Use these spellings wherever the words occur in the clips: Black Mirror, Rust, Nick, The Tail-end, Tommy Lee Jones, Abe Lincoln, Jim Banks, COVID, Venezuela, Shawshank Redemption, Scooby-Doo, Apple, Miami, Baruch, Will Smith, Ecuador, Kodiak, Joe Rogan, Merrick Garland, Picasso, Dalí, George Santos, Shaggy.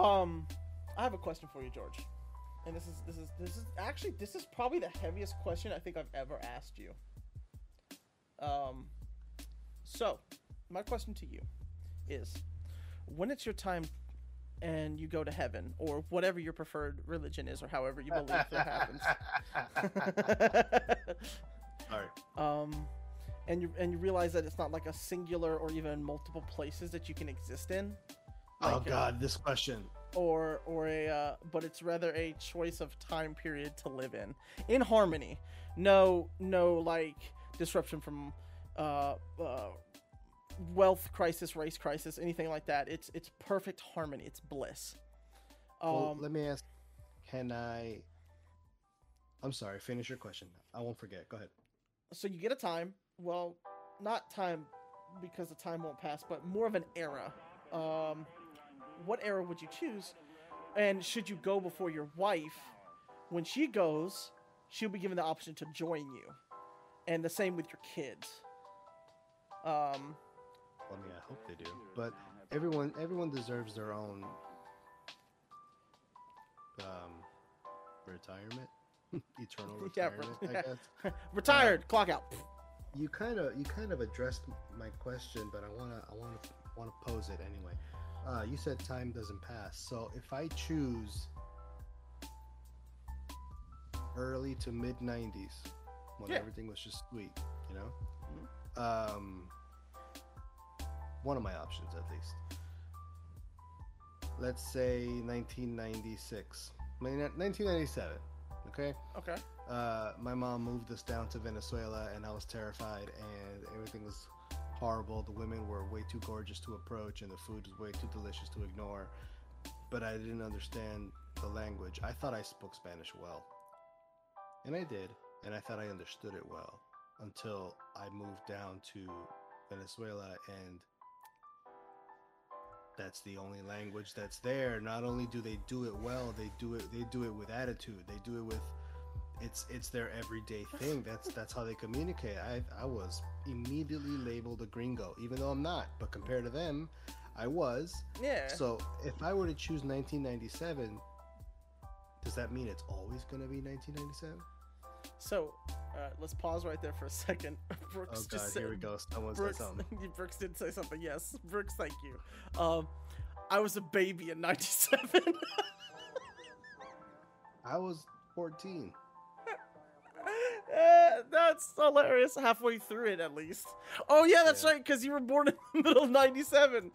I have a question for you, George. And this is probably the heaviest question I think I've ever asked you. So my question to you is, when it's your time and you go to heaven, or whatever your preferred religion is, or however you believe that happens. All right. And you realize that it's not like a singular or even multiple places that you can exist in. Like, oh God, this question. But it's rather a choice of time period to live in harmony. No, like disruption from wealth crisis, race crisis, anything like that. It's perfect harmony. It's bliss. Well, let me ask. I'm sorry. Finish your question. I won't forget. Go ahead. So you get a time. Well, not time because the time won't pass, but more of an era. What era would you choose? And should you go before your wife? When she goes, she'll be given the option to join you. And the same with your kids. Well, I mean, I hope they do. But everyone deserves their own retirement. Eternal retirement, yeah, I guess. Retired, clock out. You kind of addressed my question, but I want to pose it anyway. You said time doesn't pass, so if I choose early to mid 90s when everything was just sweet, you know, one of my options at least. Let's say 1996, 1997. Okay. My mom moved us down to Venezuela, and I was terrified, and everything was horrible. The women were way too gorgeous to approach, and the food was way too delicious to ignore. But I didn't understand the language. I thought I spoke Spanish well, and I did, and I thought I understood it well until I moved down to Venezuela, and that's the only language that's there. Not only do they do it well, they do it with attitude. They do it with it's their everyday thing. That's how they communicate. I was immediately labeled a gringo, even though I'm not, but compared to them, I was. Yeah. So if I were to choose 1997, does that mean it's always going to be 1997? So let's pause right there for a second. Brooks, oh God, just said, here we go. Brooks, something. Brooks did say something. Yes, Brooks, thank you. I was a baby in 97. I was 14. That's hilarious. Halfway through it, at least. Oh yeah, that's right, because you were born in the middle of 97.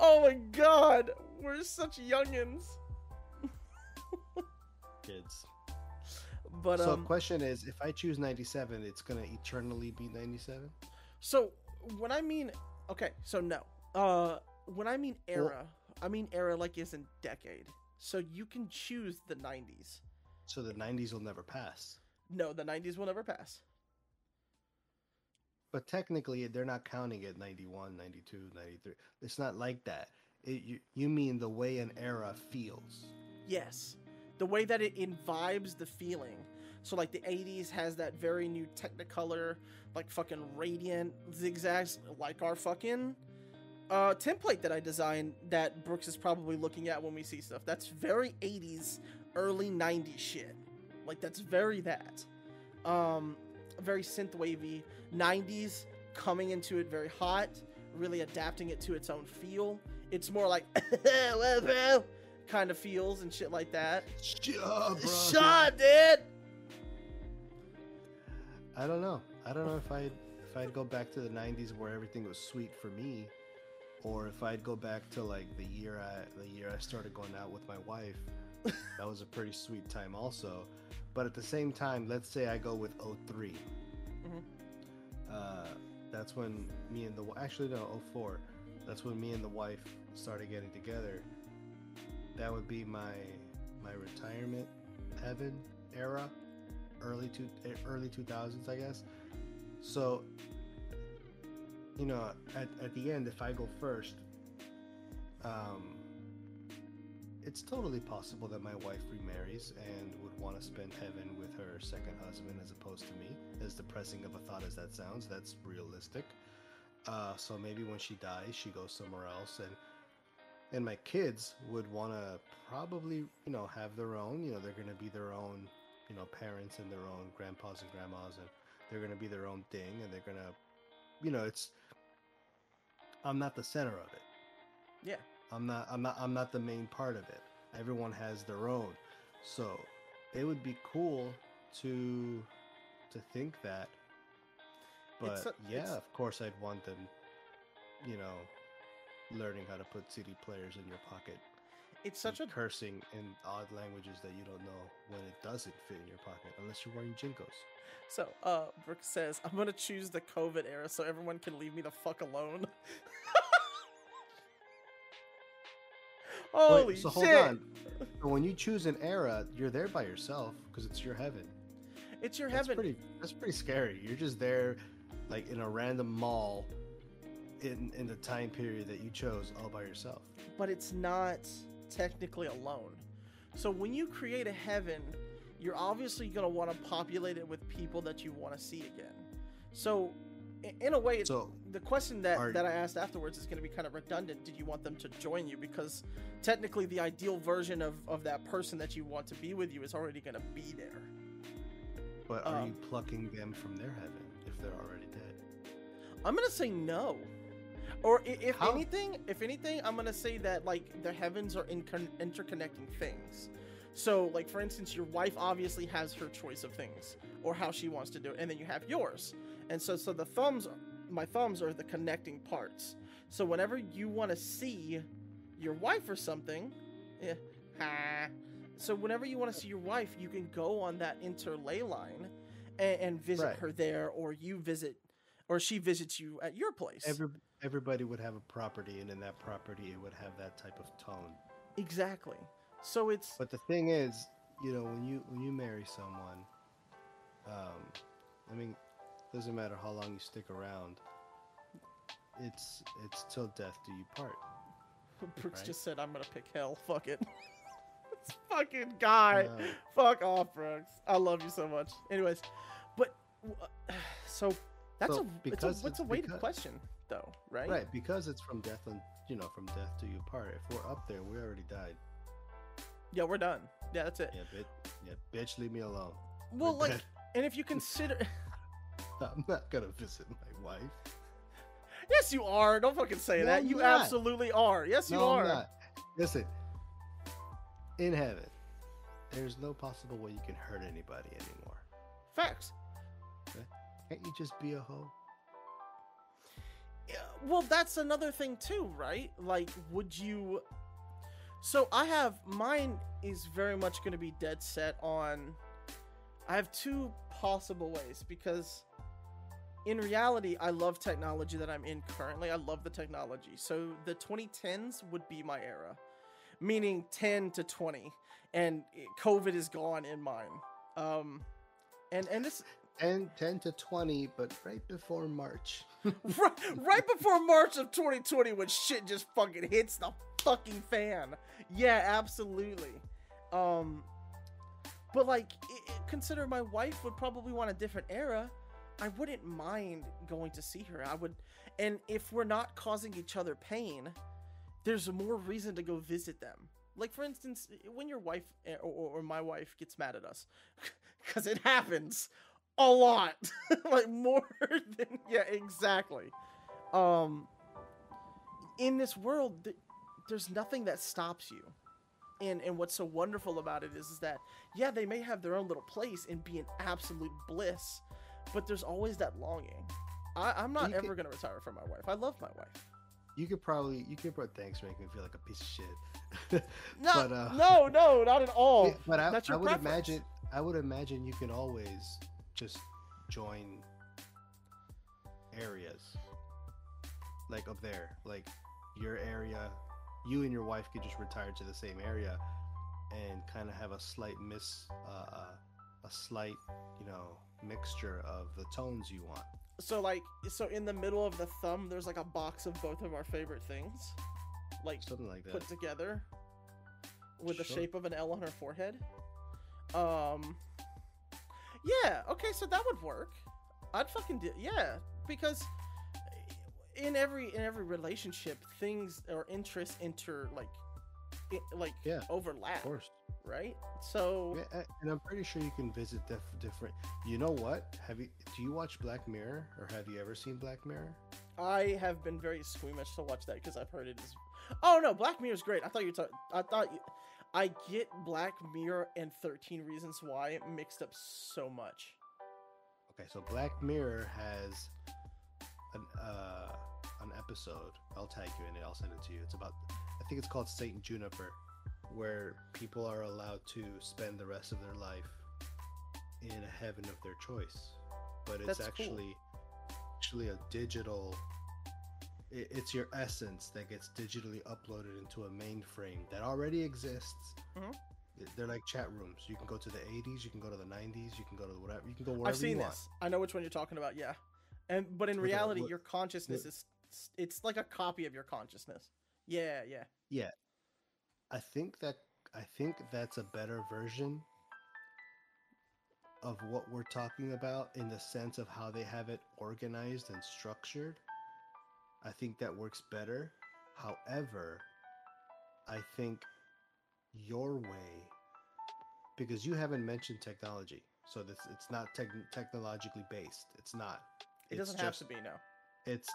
Oh my God, we're such youngins. Kids. But, so the question is, if I choose 97, it's going to eternally be 97? So when I mean, okay, so no. When I mean era, well, I mean era like isn't decade. So you can choose the 90s. So the 90s will never pass. No, the 90s will never pass. But technically, they're not counting it 91, 92, 93. It's not like that. You mean the way an era feels. Yes. The way that it imbibes the feeling. So, like, the 80s has that very new Technicolor, like, fucking radiant zigzags, like our fucking template that I designed that Brooks is probably looking at when we see stuff. That's very 80s, early 90s shit. Like, that's very that. Very synth-wavy. 90s coming into it very hot, really adapting it to its own feel. It's more like... kind of feels and shit like that. Shut up, dude. I don't know if I'd go back to the 90s where everything was sweet for me, or if I'd go back to like the year I started going out with my wife. That was a pretty sweet time also, but at the same time, let's say I go with 03. Mm-hmm. That's when me and the actually no 04. That's when me and the wife started getting together. That would be my retirement heaven era, early 2000s, I guess. So, you know, at the end, if I go first, it's totally possible that my wife remarries and would want to spend heaven with her second husband as opposed to me. As depressing of a thought as that sounds, that's realistic. So maybe when she dies, she goes somewhere else, and And my kids would want to probably, have their own, they're going to be their own, parents and their own grandpas and grandmas, and they're going to be their own thing. And they're going to, I'm not the center of it. Yeah. I'm not the main part of it. Everyone has their own. So it would be cool to think that, of course I'd want them, learning how to put CD players in your pocket. It's such a cursing in odd languages that you don't know when it doesn't fit in your pocket unless you're wearing Jinkos. So, Brooke says, I'm going to choose the COVID era so everyone can leave me the fuck alone. Holy shit. So hold on. When you choose an era, you're there by yourself because it's your heaven. It's your heaven. That's pretty scary. You're just there like in a random mall in the time period that you chose all by yourself. But it's not technically alone. So when you create a heaven, you're obviously going to want to populate it with people that you want to see again. So in a way, the question that I asked afterwards is going to be kind of redundant. Did you want them to join you? Because technically the ideal version of that person that you want to be with you is already going to be there. But are you plucking them from their heaven if they're already dead? I'm going to say no. Or if anything, I'm going to say that like the heavens are interconnecting things. So like, for instance, your wife obviously has her choice of things or how she wants to do it. And then you have yours. And so my thumbs are the connecting parts. So whenever you want to see your wife or something, so whenever you want to see your wife, you can go on that interlay line and visit her there, or you visit, or she visits you at your place. Everybody would have a property, and in that property, it would have that type of tone. Exactly. So it's. But the thing is, when you marry someone, doesn't matter how long you stick around. It's till death do you part. Brooks just said, "I'm gonna pick hell. Fuck it." This fucking guy. Fuck off, Brooks. I love you so much. Anyways, but so. That's a weighted question, though, right? Right, because it's from death, and from death to you part. If we're up there, we already died. Yeah, we're done. Yeah, that's it. Yeah, bitch, leave me alone. Well, we're like, dead. And if you consider, I'm not gonna visit my wife. Yes, you are. Don't fucking say that. You absolutely are. Yes, you are. I'm not. Listen, in heaven, there's no possible way you can hurt anybody anymore. Facts. Okay? Can't you just be a hoe? Yeah, well, that's another thing too, right? Like, would you... So I have... Mine is very much going to be dead set on... I have two possible ways, because in reality, I love technology that I'm in currently. I love the technology. So the 2010s would be my era, meaning 10 to 20. And COVID is gone in mine. And this... And 10 to 20, but right before March. right before March of 2020, when shit just fucking hits the fucking fan. Yeah, absolutely. But like, consider my wife would probably want a different era. I wouldn't mind going to see her. I would, and if we're not causing each other pain, there's more reason to go visit them. Like, for instance, when your wife or my wife gets mad at us, because it happens. A lot. Like, more than... Yeah, exactly. In this world, there's nothing that stops you. And what's so wonderful about it is that, yeah, they may have their own little place and be in absolute bliss, but there's always that longing. I'm not ever going to retire from my wife. I love my wife. You could probably... Thanks for making me feel like a piece of shit. No, but, no, not at all. But that's your preference. I would imagine you can always... just join areas, like up there, like your area, you and your wife could just retire to the same area and kind of have a slight mixture of the tones you want. So in the middle of the thumb, there's like a box of both of our favorite things, like something like that put together with the shape of an L on her forehead. Yeah, okay, so that would work. I'd fucking do... Yeah, because in every relationship, things or interests overlap, of course, right? So yeah, and I'm pretty sure you can visit different. You know what? Do you watch Black Mirror, or have you ever seen Black Mirror? I have been very squeamish to watch that because I've heard it is. Oh no, Black Mirror is great. I thought you talked. I get Black Mirror and 13 Reasons Why mixed up so much. Okay, so Black Mirror has an episode. I'll tag you in it. I'll send it to you. It's about, I think it's called Saint Juniper, where people are allowed to spend the rest of their life in a heaven of their choice. But it's actually a digital. It's your essence that gets digitally uploaded into a mainframe that already exists. Mm-hmm. They're like chat rooms. You can go to the 80s, you can go to the 90s, you can go to whatever. You can go wherever you want. I've seen this. I know which one you're talking about. Yeah, but in reality, your consciousness is—it's like a copy of your consciousness. Yeah, yeah, yeah. I think that's a better version of what we're talking about in the sense of how they have it organized and structured. I think that works better. However, I think your way, because you haven't mentioned technology, so this it's not technologically based. It's not. It doesn't have to be. No. It's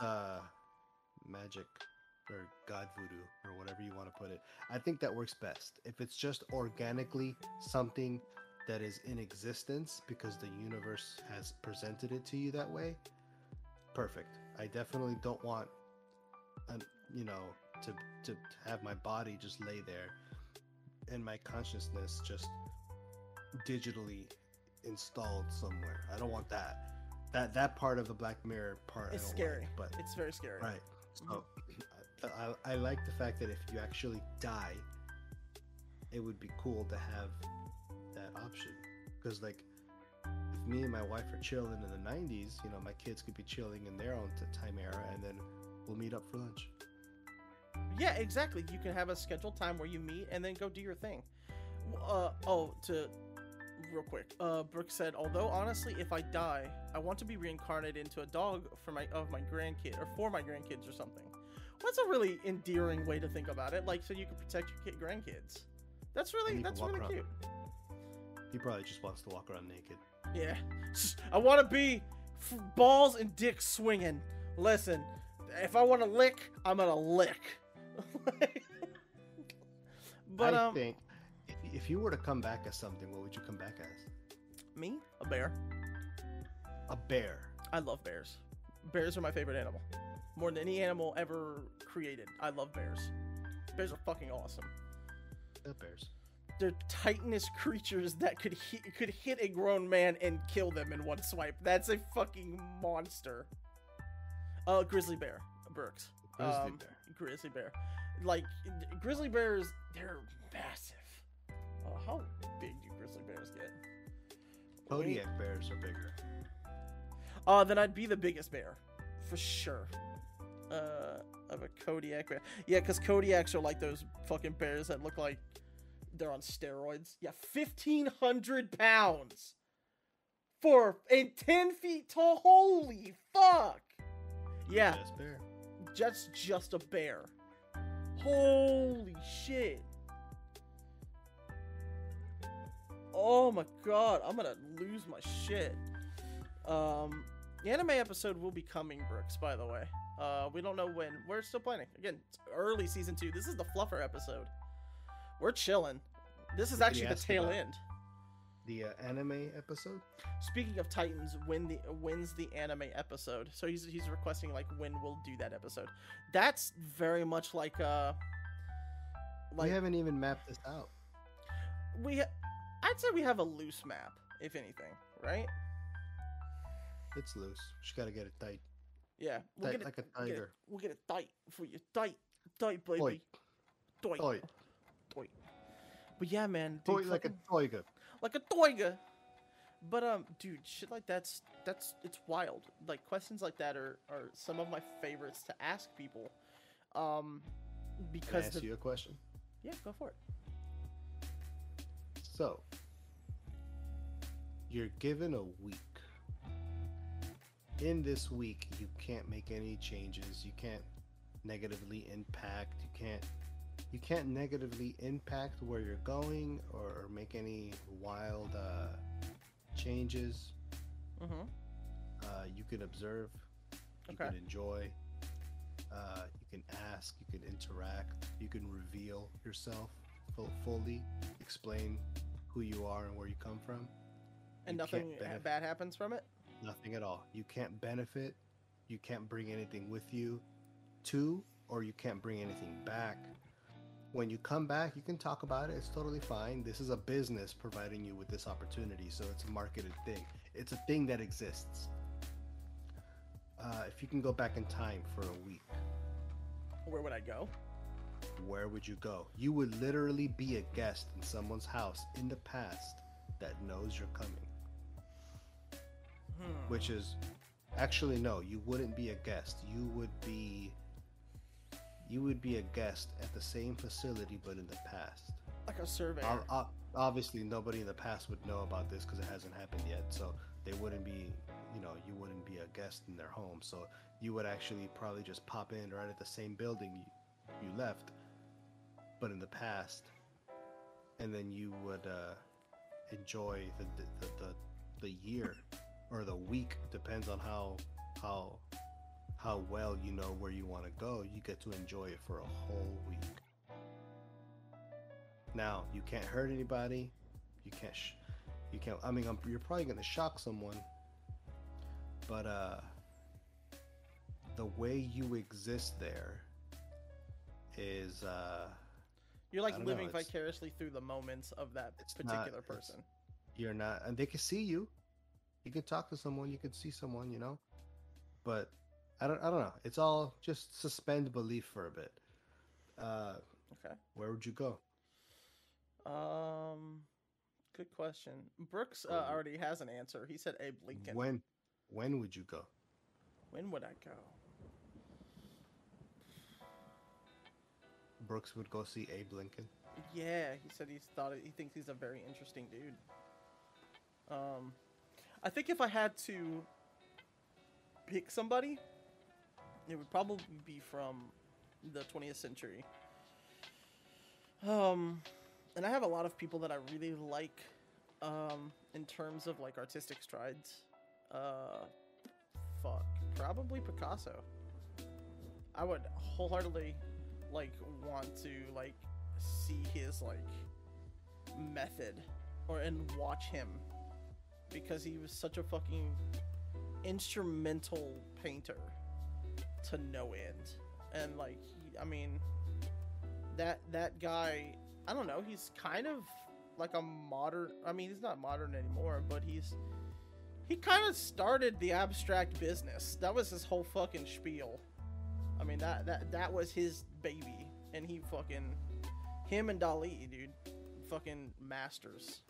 magic or god voodoo or whatever you want to put it. I think that works best if it's just organically something that is in existence because the universe has presented it to you that way. Perfect. I definitely don't want to have my body just lay there and my consciousness just digitally installed somewhere. I don't want that part of the Black Mirror part. It's scary, but it's very scary, right? So I like the fact that if you actually die, it would be cool to have that option, because like if me and my wife are chilling in the 90s, my kids could be chilling in their own time era, and then we'll meet up for lunch. Yeah, exactly. You can have a scheduled time where you meet and then go do your thing. Real quick, Brooke said, although honestly, if I die, I want to be reincarnated into a dog for my grandkids or something. That's a really endearing way to think about it. Like, so you can protect your grandkids. That's really cute. He probably just wants to walk around naked. Yeah, I want to be balls and dick swinging. Listen, if I want to lick, I'm gonna lick. But I think if you were to come back as something, what would you come back as? Me? A bear. A bear. I love bears. Bears are my favorite animal. More than any animal ever created. I love bears. Bears are fucking awesome. They're bears. They're titanous creatures that could hit a grown man and kill them in one swipe. That's a fucking monster. Grizzly bear. Brooks. Grizzly bear. Like, grizzly bears, they're massive. Oh, how big do grizzly bears get? Kodiak bears are bigger. Then I'd be the biggest bear. For sure. Of a Kodiak bear. Yeah, because Kodiaks are like those fucking bears that look like they're on steroids. Yeah, 1,500 pounds! And 10 feet tall! Holy fuck! Yeah. Just bear. Just a bear. Holy shit. Oh my god, I'm gonna lose my shit. The anime episode will be coming, Brooks, by the way. We don't know when. We're still planning. Again, it's early season 2. This is the fluffer episode. We're chilling. This is actually the tail end. The anime episode? Speaking of Titans, when's the anime episode? So he's requesting, like, when we'll do that episode. That's very much like we haven't even mapped this out. I'd say we have a loose map, if anything, right? It's loose. Just gotta get it tight. Yeah, we'll tight, get it, like a tiger. We'll get it tight for you, tight, baby. Toy. But yeah, man. Dude, like a tiger. Like a tiger. But dude, shit like that's it's wild. Like questions like that are some of my favorites to ask people. Because can I ask you a question? Yeah, go for it. So, you're given a week. in this week, you can't make any changes. You can't negatively impact. You can't negatively impact where you're going or make any wild changes. Mm-hmm. You can observe. You can enjoy. You can ask. You can interact. You can reveal yourself fully. Explain who you are and where you come from. And nothing bad happens from it? Nothing at all. You can't benefit. You can't bring anything with you to, or you can't bring anything back. When you come back, you can talk about it. It's totally fine. This is a business providing you with this opportunity, so it's a marketed thing. It's a thing that exists. If you can go back in time for a week. Where would I go? Where would you go? You would literally be a guest in someone's house in the past that knows you're coming. Which is actually, no, you wouldn't be a guest. You would be a guest at the same facility, but in the past. Like a surveyor. Obviously, nobody in the past would know about this because it hasn't happened yet. So they wouldn't be, you wouldn't be a guest in their home. So you would actually probably just pop in right at the same building you left, but in the past. And then you would enjoy the year or the week, depends on how well you know where you want to go. You get to enjoy it for a whole week. Now, you can't hurt anybody. You're probably going to shock someone, but the way you exist there is you're like living vicariously through the moments of that particular person. You're not, and they can see you. You can talk to someone, you can see someone, but I don't know. It's all just suspend belief for a bit. Okay. Where would you go? Good question. Brooks already has an answer. He said Abe Lincoln. When would you go? When would I go? Brooks would go see Abe Lincoln. Yeah, he said he thinks he's a very interesting dude. I think if I had to pick somebody, it would probably be from the 20th century. And I have a lot of people that I really like in terms of like artistic strides. Probably Picasso. I would wholeheartedly want to see his method and watch him, because he was such a fucking instrumental painter to no end. And that guy, I don't know, he's kind of like a modern, he's not modern anymore, but he kind of started the abstract business. That was his whole fucking spiel. That was his baby, and him and Dalí, dude, fucking masters.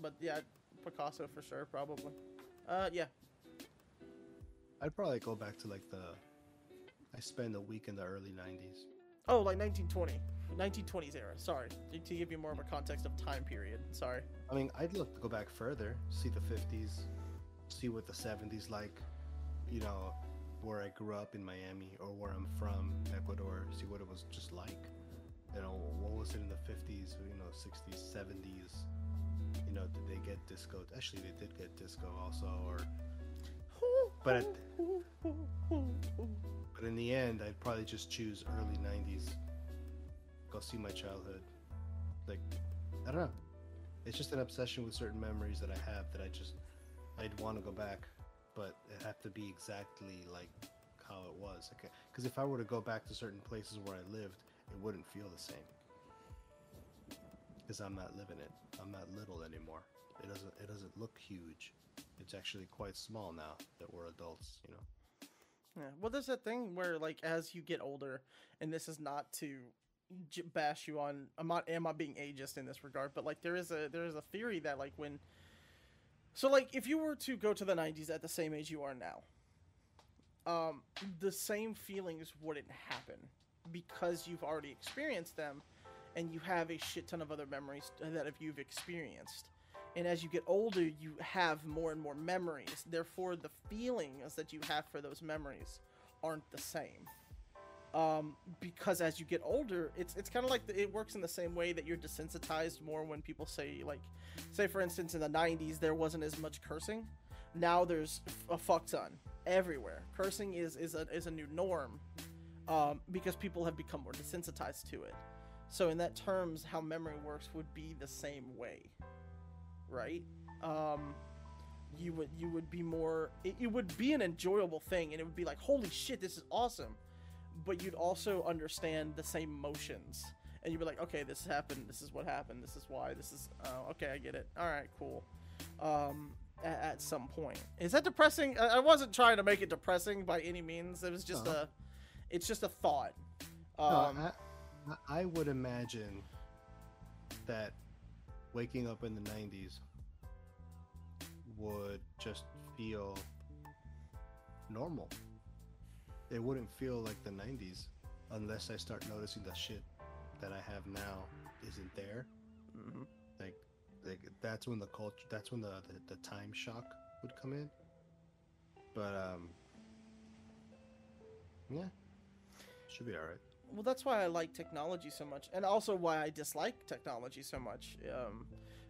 But yeah, Picasso for sure, probably. Yeah. I'd probably go back to I spend a week in the early 90s. Oh, 1920s era. Sorry, to give you more of a context of time period. Sorry. I'd love to go back further, see the 50s, see what the 70s like, where I grew up in Miami or where I'm from, Ecuador, see what it was just like. What was it in the 50s, 60s, 70s? Did they get disco? Actually, they did get disco also, but in the end, I'd probably just choose early 90s. Go see my childhood. I don't know. It's just an obsession with certain memories that I have that I'd want to go back, but it'd have to be exactly like how it was. Okay. Because if I were to go back to certain places where I lived, it wouldn't feel the same. Because I'm not living it. I'm not little anymore. It doesn't look huge. It's actually quite small now that we're adults, Yeah. Well, there's that thing where as you get older, and this is not to bash you on. I'm not being ageist in this regard, but there is a theory that when. So if you were to go to the 90s at the same age you are now, the same feelings wouldn't happen because you've already experienced them. And you have a shit ton of other memories that you've experienced. And as you get older, you have more and more memories. Therefore, the feelings that you have for those memories aren't the same. Because as you get older, it's kind of like it works in the same way that you're desensitized more when people say, like, say for instance, in the 90s, there wasn't as much cursing. Now there's a fuck ton everywhere. Cursing is a new norm, because people have become more desensitized to it. So in that terms, how memory works would be the same way. Right? You would be more, it would be an enjoyable thing, and it would be like, holy shit, this is awesome. But you'd also understand the same motions, and you'd be like, okay, this happened, this is what happened, this is why, this is, oh, okay, I get it, all right, cool. At some point. Is that depressing? I wasn't trying to make it depressing by any means. It was just it's just a thought. I would imagine that waking up in the 90s would just feel normal. It wouldn't feel like the 90s unless I start noticing the shit that I have now isn't there. Mm-hmm. Like that's when the culture, that's when the time shock would come in. But yeah, should be all right. Well, that's why I like technology so much, and also why I dislike technology so much.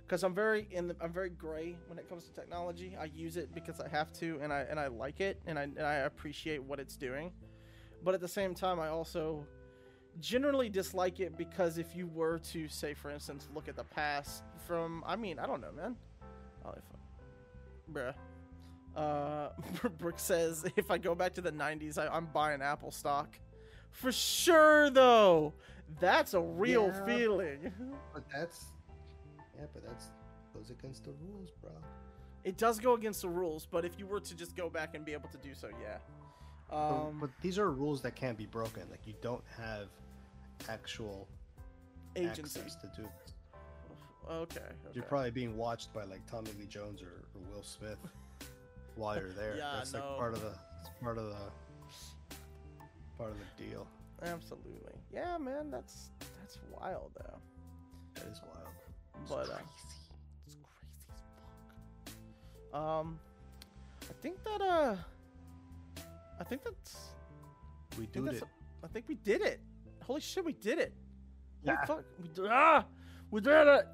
Because I'm very gray when it comes to technology. I use it because I have to, and I like it, and I appreciate what it's doing. But at the same time, I also generally dislike it because if you were to, say for instance, look at the past from, I mean, I don't know, man. Oh, fuck, bruh. Brooke says if I go back to the 90s, I'm buying Apple stock. For sure, though, that's a real feeling. But that goes against the rules, bro. It does go against the rules, but if you were to just go back and be able to do so, yeah. But these are rules that can't be broken. Like, you don't have actual agency access to do this. Okay. You're probably being watched by like Tommy Lee Jones or Will Smith while you're there. Yeah, that's like part of the deal. Absolutely. Yeah, man, that's wild though. That is wild. But it's crazy as fuck. I think we did it. Holy shit, we did it. Yeah. Holy fuck. We did it.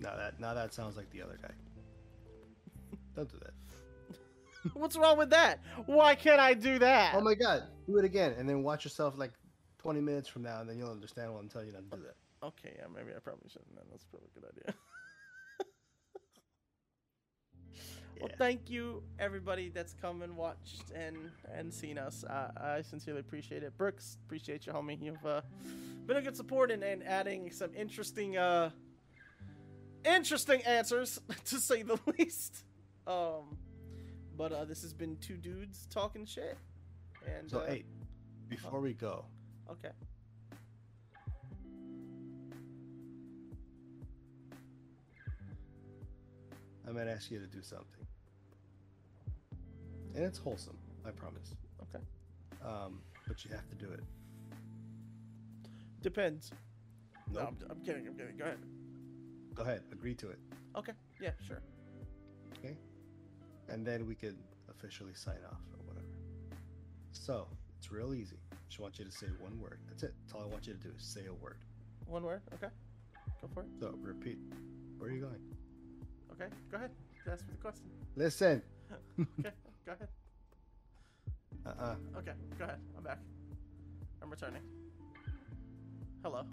Now that sounds like the other guy. Don't do that. What's wrong with that? Why can't I do that? Oh my god, do it again, and then watch yourself like 20 minutes from now, and then you'll understand what I'm telling you not to do that. Okay, yeah, maybe I probably shouldn't. Then that's probably a good idea. Yeah. Well, thank you everybody that's come and watched and seen us. I sincerely appreciate it. Brooks, appreciate you, homie. You've been a good support and adding some interesting answers to say the least. But this has been two dudes talking shit. And so hey, before we go. Okay. I might ask you to do something. And it's wholesome, I promise. Okay. But you have to do it. Depends. Nope. No, I'm kidding. Go ahead. Agree to it. Okay. Yeah, sure. Okay. And then we could officially sign off or whatever. So it's real easy. I just want you to say one word. That's it. That's all I want you to do is say a word. One word? Okay. Go for it. So repeat. Where are you going? Okay, go ahead. Ask me the question. Listen. Okay, go ahead. Okay, go ahead. I'm back. I'm returning. Hello.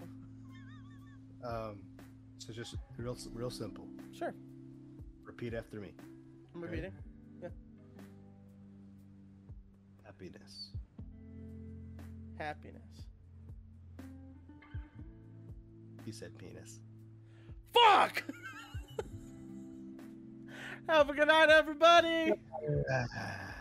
So just real simple. Sure. Repeat after me. I'm repeating. Right? Yeah. Happiness. Happiness. He said penis. Fuck! Have a good night, everybody.